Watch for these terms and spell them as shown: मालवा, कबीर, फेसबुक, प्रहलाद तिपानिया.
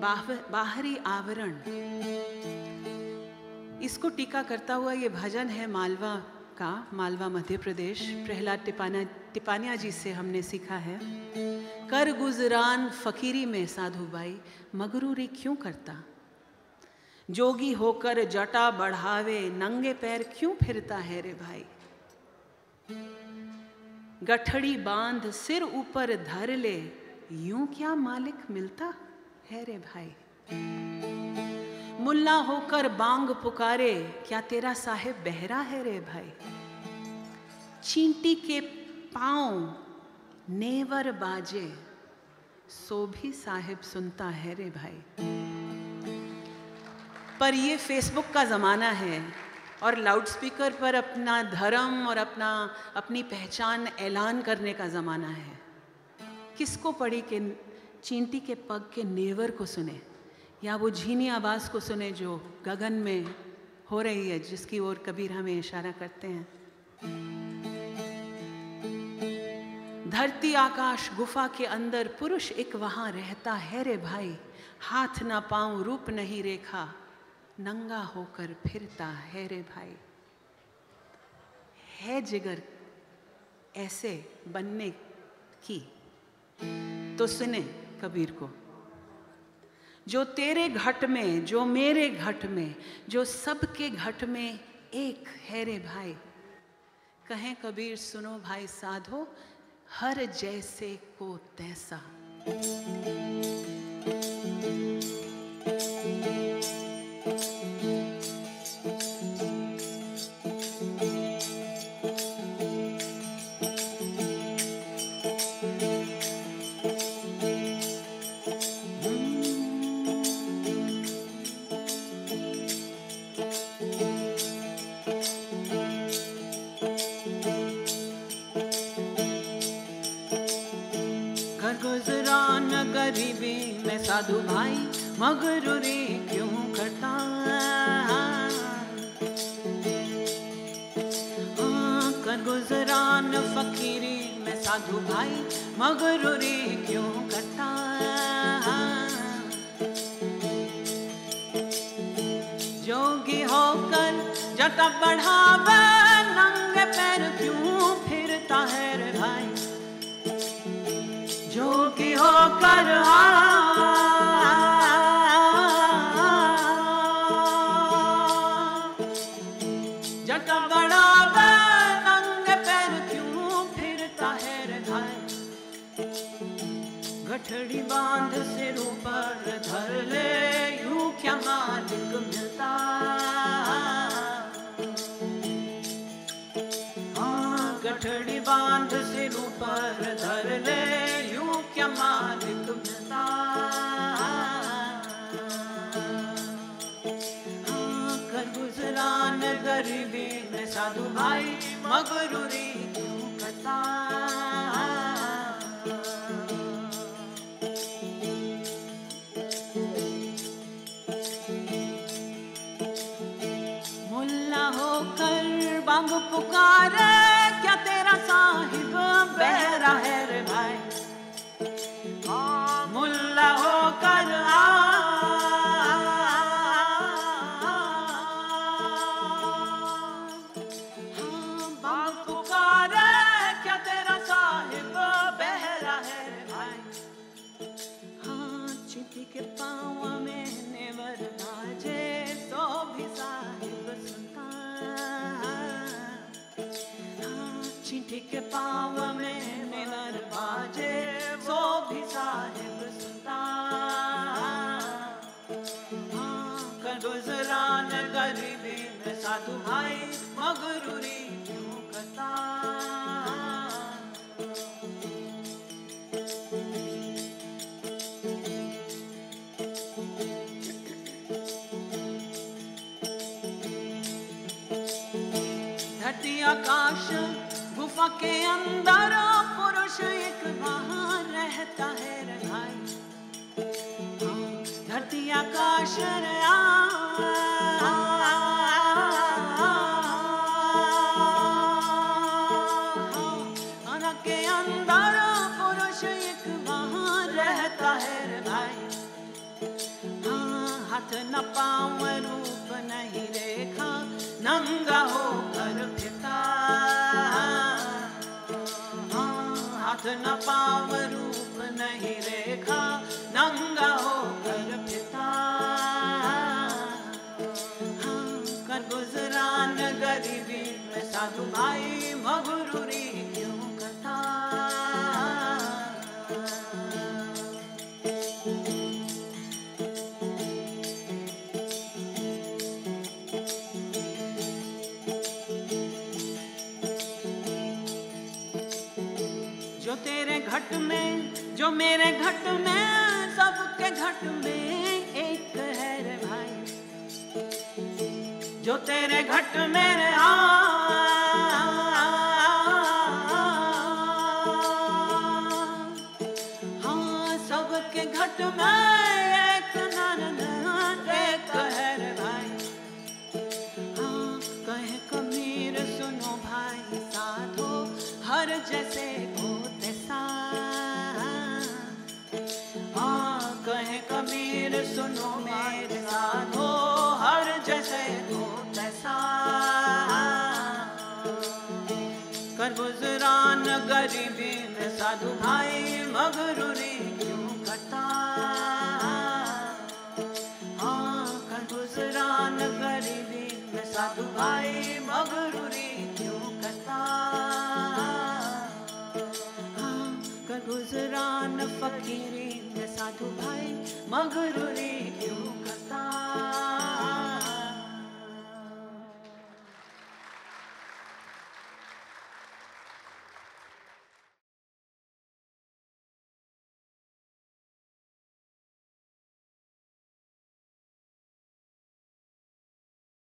बाहरी आवरण, इसको टीका करता हुआ ये भजन है मालवा का, मालवा मध्य प्रदेश, प्रहलाद तिपानिया जी से हमने सीखा है। कर गुजरान फकीरी में साधु बाई मगरूरी क्यों करता, जोगी होकर जटा बढ़ावे नंगे पैर क्यों फिरता है रे भाई। गठड़ी बांध सिर ऊपर धर ले यूं क्या मालिक मिलता है रे भाई। मुल्ला होकर बांग पुकारे क्या तेरा साहेब बहरा है रे भाई। चींटी के पाँव नेवर बाजे सो भी साहेब सुनता है रे भाई। पर ये फेसबुक का ज़माना है और लाउडस्पीकर पर अपना धर्म और अपनी पहचान ऐलान करने का ज़माना है। किसको पड़ी कि चींटी के पग के नेवर को सुने या वो झीनी आवाज़ को सुने जो गगन में हो रही है, जिसकी ओर कबीर हमें इशारा करते हैं। धरती आकाश गुफा के अंदर पुरुष एक वहाँ रहता है रे भाई। हाथ ना पाँव रूप नहीं रेखा नंगा होकर फिरता है रे भाई। है जिगर ऐसे बनने की तो सुने कबीर को, जो तेरे घट में जो मेरे घट में जो सबके घट में एक है रे भाई। कहें कबीर सुनो भाई साधो हर जैसे को तैसा। गरीबी में साधु भाई मगरूरी क्यों करता, कर गुजरान फकीरी में साधु भाई मगरूरी क्यों करता। जोगी होकर जटा बढ़ावे नंगे पैर क्यों फिरता है रे भाई। जोगी होकर जटा बढ़ावे नंगे पैर क्यों फिरता है रे भाई। गठड़ी बांध सिर ऊपर धर ले यूं क्या मालिक मिलता। गठड़ी बांध सिर ऊपर धर ले यूं क्या मालिक मिलता। कर गुजरान गरीबी में साधु भाई मगरूरी क्यों करता। मुल्ला होकर बांग पुकारे क्या तेरा साहिब बहरा है रे भाई। मुल्ला होकर बांग पुकारे क्या तेरा साहिब बहरा है रे भाई। हाँ चींटी के पाँव में नेवर बाजे तो भी साहिब सुनता। चींटी के पाँव में नेवर बाजे वो भी साहिब सुनता। कर गुजरान गरीबी में साधु भाई मगरूरी क्यों करता। धरती आकाश गुफा के अंदर पुरुष एक वहाँ रहता है रे भाई। धरती आकाश के अंदर पुरुष एक वहाँ रहता है रे भाई। हाथ न पाँव रूप नहीं देखा, नंगा हो कर फिरता। हाथ न पाँव रूप नहीं देखा, नंगा हो कर फिरता। कर गुजरान गरीबी में साधु भाई मगरूरी क्यों करता। जो तेरे घट में, जो मेरे घट में, सबके घट में एक है रे भाई। जो तेरे घट में रे हाँ, सबके घट में एक नारायण एक है रे भाई। हाँ कहे कबीर सुनो भाई साधो, हर जैसे कबीर सुनो मेरे साधो, हर जैसे हो तैसा। कर गुजरान गरीबी में साधु भाई मगरूरी क्यों करता। हाँ कर गुजरान गरीबी में साधु भाई मगरूरी क्यों करता। हाँ कर गुजरान फकीरी साधु भाई मगरूरी।